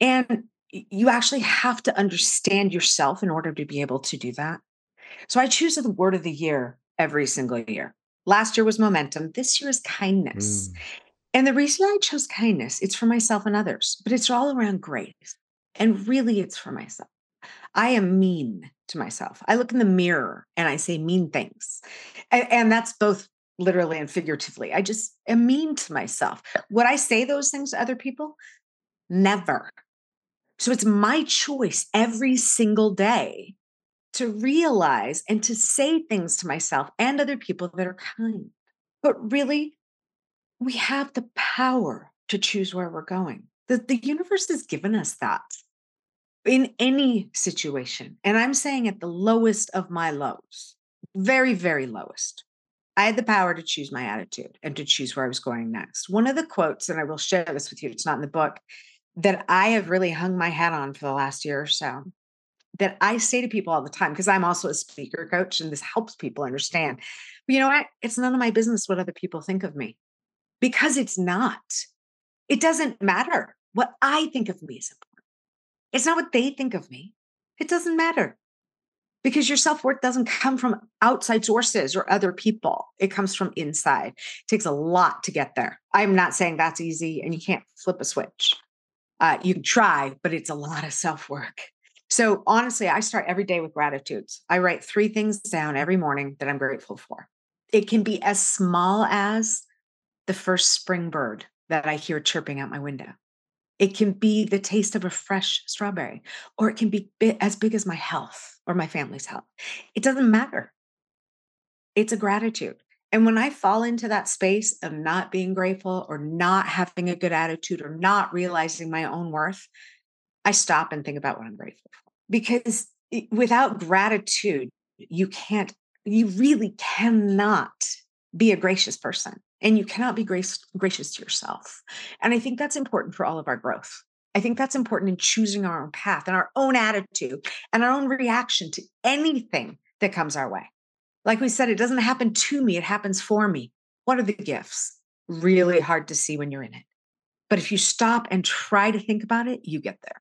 And you actually have to understand yourself in order to be able to do that. So I choose the word of the year every single year. Last year was momentum. This year is kindness. Mm. And the reason I chose kindness, it's for myself and others, but it's all around grace. And really it's for myself. I am mean to myself. I look in the mirror and I say mean things. And, and that's both literally and figuratively. I just am mean to myself. Would I say those things to other people? Never. So it's my choice every single day to realize and to say things to myself and other people that are kind. But really, we have the power to choose where we're going. The, the universe has given us that in any situation. And I'm saying at the lowest of my lows, very, very lowest. I had the power to choose my attitude and to choose where I was going next. One of the quotes, and I will share this with you, it's not in the book, that I have really hung my hat on for the last year or so, that I say to people all the time, because I'm also a speaker coach and this helps people understand, but you know what? It's none of my business what other people think of me, because it's not. It doesn't matter what I think of me is important. It's not what they think of me. It doesn't matter. Because your self-worth doesn't come from outside sources or other people. It comes from inside. It takes a lot to get there. I'm not saying that's easy and you can't flip a switch. Uh, you can try, but it's a lot of self-work. So honestly, I start every day with gratitudes. I write three things down every morning that I'm grateful for. It can be as small as the first spring bird that I hear chirping out my window. It can be the taste of a fresh strawberry, or it can be as big as my health or my family's health. It doesn't matter. It's a gratitude. And when I fall into that space of not being grateful or not having a good attitude or not realizing my own worth, I stop and think about what I'm grateful for. Because without gratitude, you can't, you really cannot be a gracious person. And you cannot be grace, gracious to yourself. And I think that's important for all of our growth. I think that's important in choosing our own path and our own attitude and our own reaction to anything that comes our way. Like we said, it doesn't happen to me. It happens for me. What are the gifts? Really hard to see when you're in it. But if you stop and try to think about it, you get there.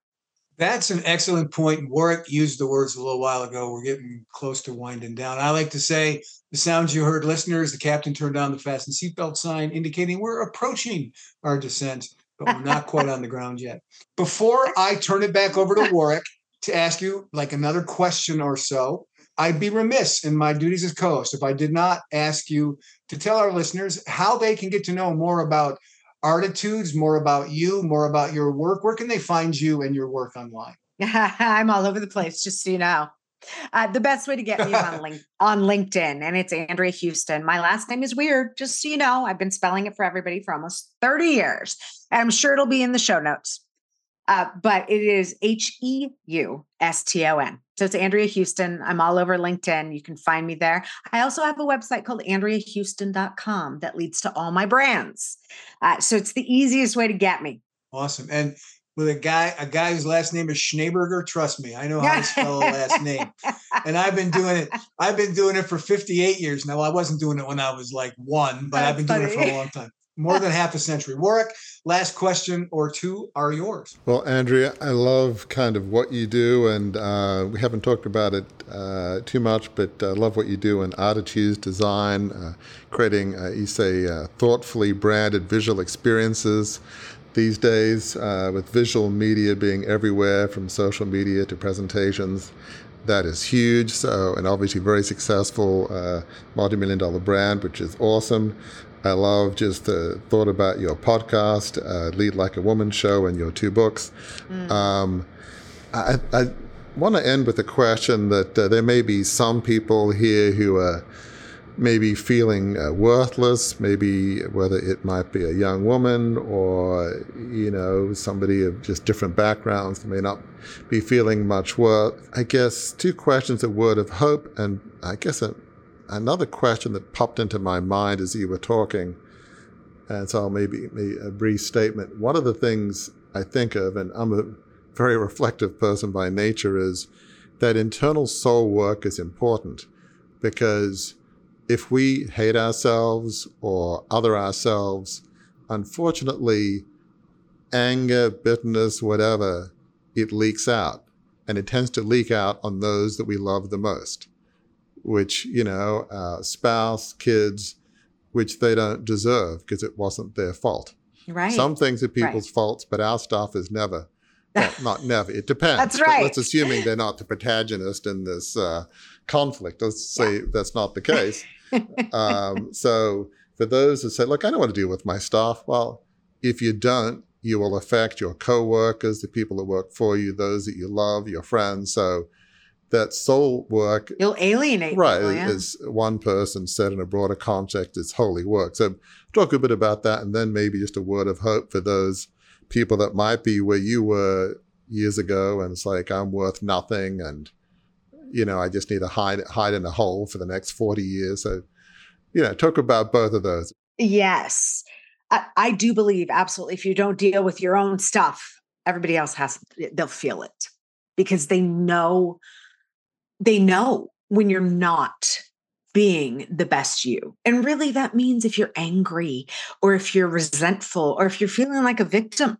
That's an excellent point. Warwick used the words a little while ago. We're getting close to winding down. I like to say the sounds you heard, listeners, the captain turned on the fasten seatbelt sign, indicating we're approaching our descent, but we're not quite on the ground yet. Before I turn it back over to Warwick to ask you like another question or so, I'd be remiss in my duties as co-host if I did not ask you to tell our listeners how they can get to know more about Artitudes, more about you, more about your work. Where can they find you and your work online? I'm all over the place, just so you know. Uh, the best way to get me is on, link- on LinkedIn, and it's Andrea Heuston. My last name is weird, just so you know. I've been spelling it for everybody for almost thirty years. And I'm sure it'll be in the show notes. Uh, but it is H E U S T O N. So it's Andrea Heuston. I'm all over LinkedIn. You can find me there. I also have a website called Andrea Heuston dot com that leads to all my brands. Uh, so it's the easiest way to get me. Awesome. And with a guy, a guy whose last name is Schneeberger, trust me, I know how to spell a last name. And I've been doing it. I've been doing it for fifty-eight years now. I wasn't doing it when I was like one, but That's I've been funny. doing it for a long time. More than half a century. Warwick, last question or two are yours. Well, Andrea, I love kind of what you do, and uh, we haven't talked about it uh, too much, but I uh, love what you do in Artus Design, uh, creating, uh, you say, uh, thoughtfully branded visual experiences these days, uh, with visual media being everywhere from social media to presentations. That is huge, so, and obviously very successful uh, multi-million dollar brand, which is awesome. I love just the thought about your podcast, uh, Lead Like a Woman show, and your two books. Mm. Um, I, I want to end with a question that uh, there may be some people here who are maybe feeling uh, worthless, maybe whether it might be a young woman or, you know, somebody of just different backgrounds may not be feeling much worth. I guess two questions, a word of hope, and I guess a Another question that popped into my mind as you were talking, and so I'll maybe, maybe a brief statement. One of the things I think of, and I'm a very reflective person by nature, is that internal soul work is important, because if we hate ourselves or other ourselves, unfortunately, anger, bitterness, whatever, it leaks out, and it tends to leak out on those that we love the most. Which, you know, uh, spouse, kids, which they don't deserve because it wasn't their fault. Right. Some things are people's right. faults, but our stuff is never, well, not never, it depends. That's right. But let's assuming they're not the protagonist in this uh, conflict. Let's say yeah. that's not the case. um, so for those who say, look, I don't want to deal with my stuff. Well, if you don't, you will affect your coworkers, the people that work for you, those that you love, your friends. So that soul work, you'll alienate right people, yeah. as one person said in a broader context, it's holy work. So talk a bit about that, and then maybe just a word of hope for those people that might be where you were years ago, and it's like, I'm worth nothing, and you know, I just need to hide hide in a hole for the next forty years. So you know, talk about both of those. Yes, I, I do believe absolutely. If you don't deal with your own stuff, everybody else has. They'll feel it because they know. They know when you're not being the best you. And really that means if you're angry or if you're resentful or if you're feeling like a victim,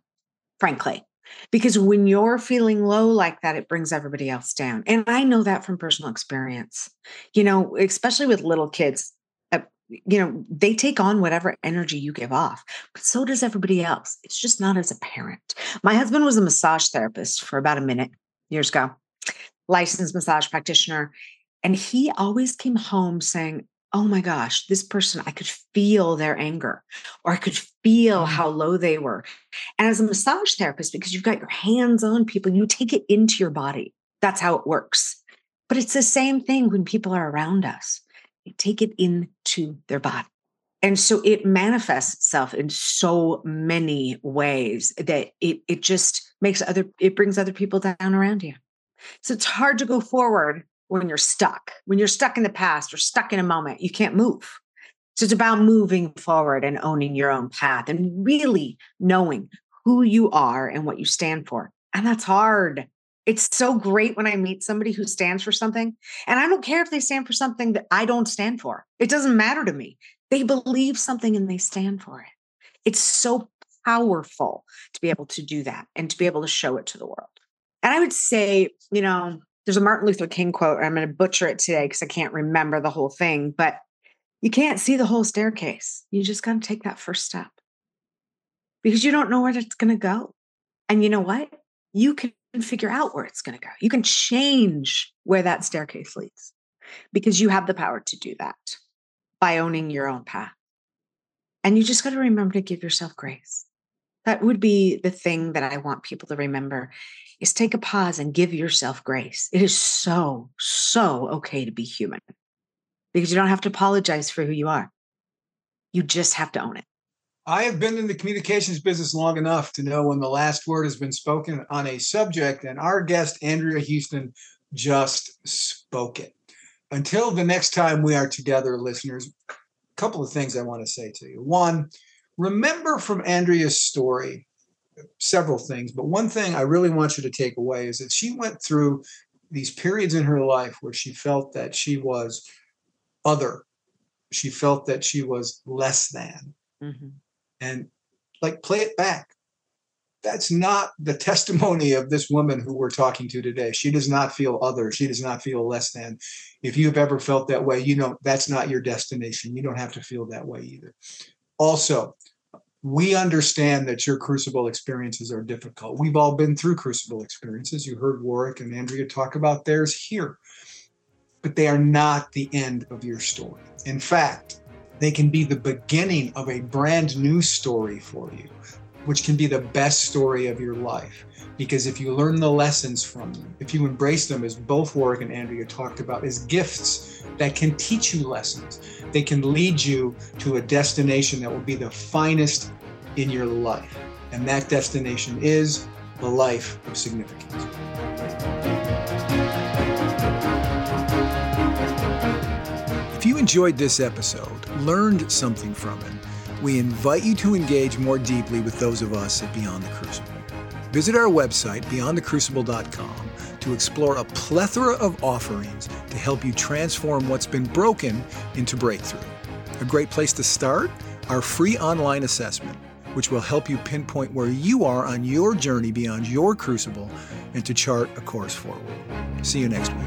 frankly, because when you're feeling low like that, it brings everybody else down. And I know that from personal experience, you know, especially with little kids, uh, you know, they take on whatever energy you give off, but so does everybody else. It's just not as apparent. My husband was a massage therapist for about a minute years ago. licensed massage practitioner. And he always came home saying, oh my gosh, this person, I could feel their anger, or I could feel how low they were. And as a massage therapist, because you've got your hands on people, you take it into your body. That's how it works. But it's the same thing when people are around us. They take it into their body. And so it manifests itself in so many ways that it, it just makes other, it brings other people down around you. So it's hard to go forward when you're stuck, when you're stuck in the past or stuck in a moment, you can't move. So it's about moving forward and owning your own path and really knowing who you are and what you stand for. And that's hard. It's so great when I meet somebody who stands for something. And I don't care if they stand for something that I don't stand for. It doesn't matter to me. They believe something and they stand for it. It's so powerful to be able to do that and to be able to show it to the world. And I would say, you know, there's a Martin Luther King quote, and I'm going to butcher it today because I can't remember the whole thing, but you can't see the whole staircase. You just got to take that first step because you don't know where it's going to go. And you know what? You can figure out where it's going to go. You can change where that staircase leads because you have the power to do that by owning your own path. And you just got to remember to give yourself grace. That would be the thing that I want people to remember is take a pause and give yourself grace. It is so, so okay to be human because you don't have to apologize for who you are. You just have to own it. I have been in the communications business long enough to know when the last word has been spoken on a subject, and our guest, Andrea Heuston, just spoke it. Until the next time we are together, listeners, a couple of things I want to say to you. One, remember from Andrea's story several things, but one thing I really want you to take away is that she went through these periods in her life where she felt that she was other. She felt that she was less than. Mm-hmm. And like, play it back. That's not the testimony of this woman who we're talking to today. She does not feel other. She does not feel less than. If you've ever felt that way, you know, that's not your destination. You don't have to feel that way either. Also, we understand that your crucible experiences are difficult. We've all been through crucible experiences. You heard Warwick and Andrea talk about theirs here, but they are not the end of your story. In fact, they can be the beginning of a brand new story for you, which can be the best story of your life. Because if you learn the lessons from them, if you embrace them, as both Warwick and Andrea talked about, as gifts that can teach you lessons, they can lead you to a destination that will be the finest in your life. And that destination is the life of significance. If you enjoyed this episode, learned something from it, we invite you to engage more deeply with those of us at Beyond the Crucible. Visit our website, beyond the crucible dot com, to explore a plethora of offerings to help you transform what's been broken into breakthrough. A great place to start? Our free online assessment, which will help you pinpoint where you are on your journey beyond your crucible and to chart a course forward. See you next week.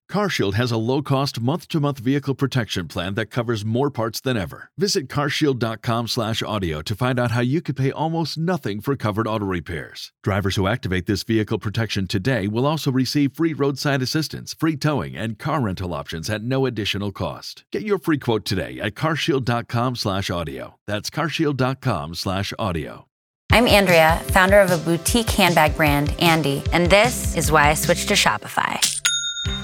CarShield has a low-cost, month-to-month vehicle protection plan that covers more parts than ever. Visit carshield dot com slash audio to find out how you could pay almost nothing for covered auto repairs. Drivers who activate this vehicle protection today will also receive free roadside assistance, free towing, and car rental options at no additional cost. Get your free quote today at carshield dot com slash audio. That's carshield dot com slash audio. I'm Andrea, founder of a boutique handbag brand, Andy, and this is why I switched to Shopify.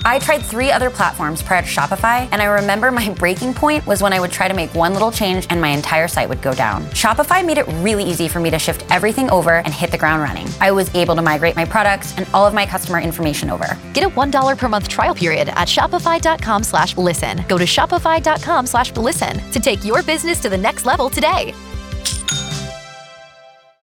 I tried three other platforms prior to Shopify, and I remember my breaking point was when I would try to make one little change and my entire site would go down. Shopify made it really easy for me to shift everything over and hit the ground running. I was able to migrate my products and all of my customer information over. Get a one dollar per month trial period at shopify dot com slash listen. Go to shopify dot com slash listen to take your business to the next level today.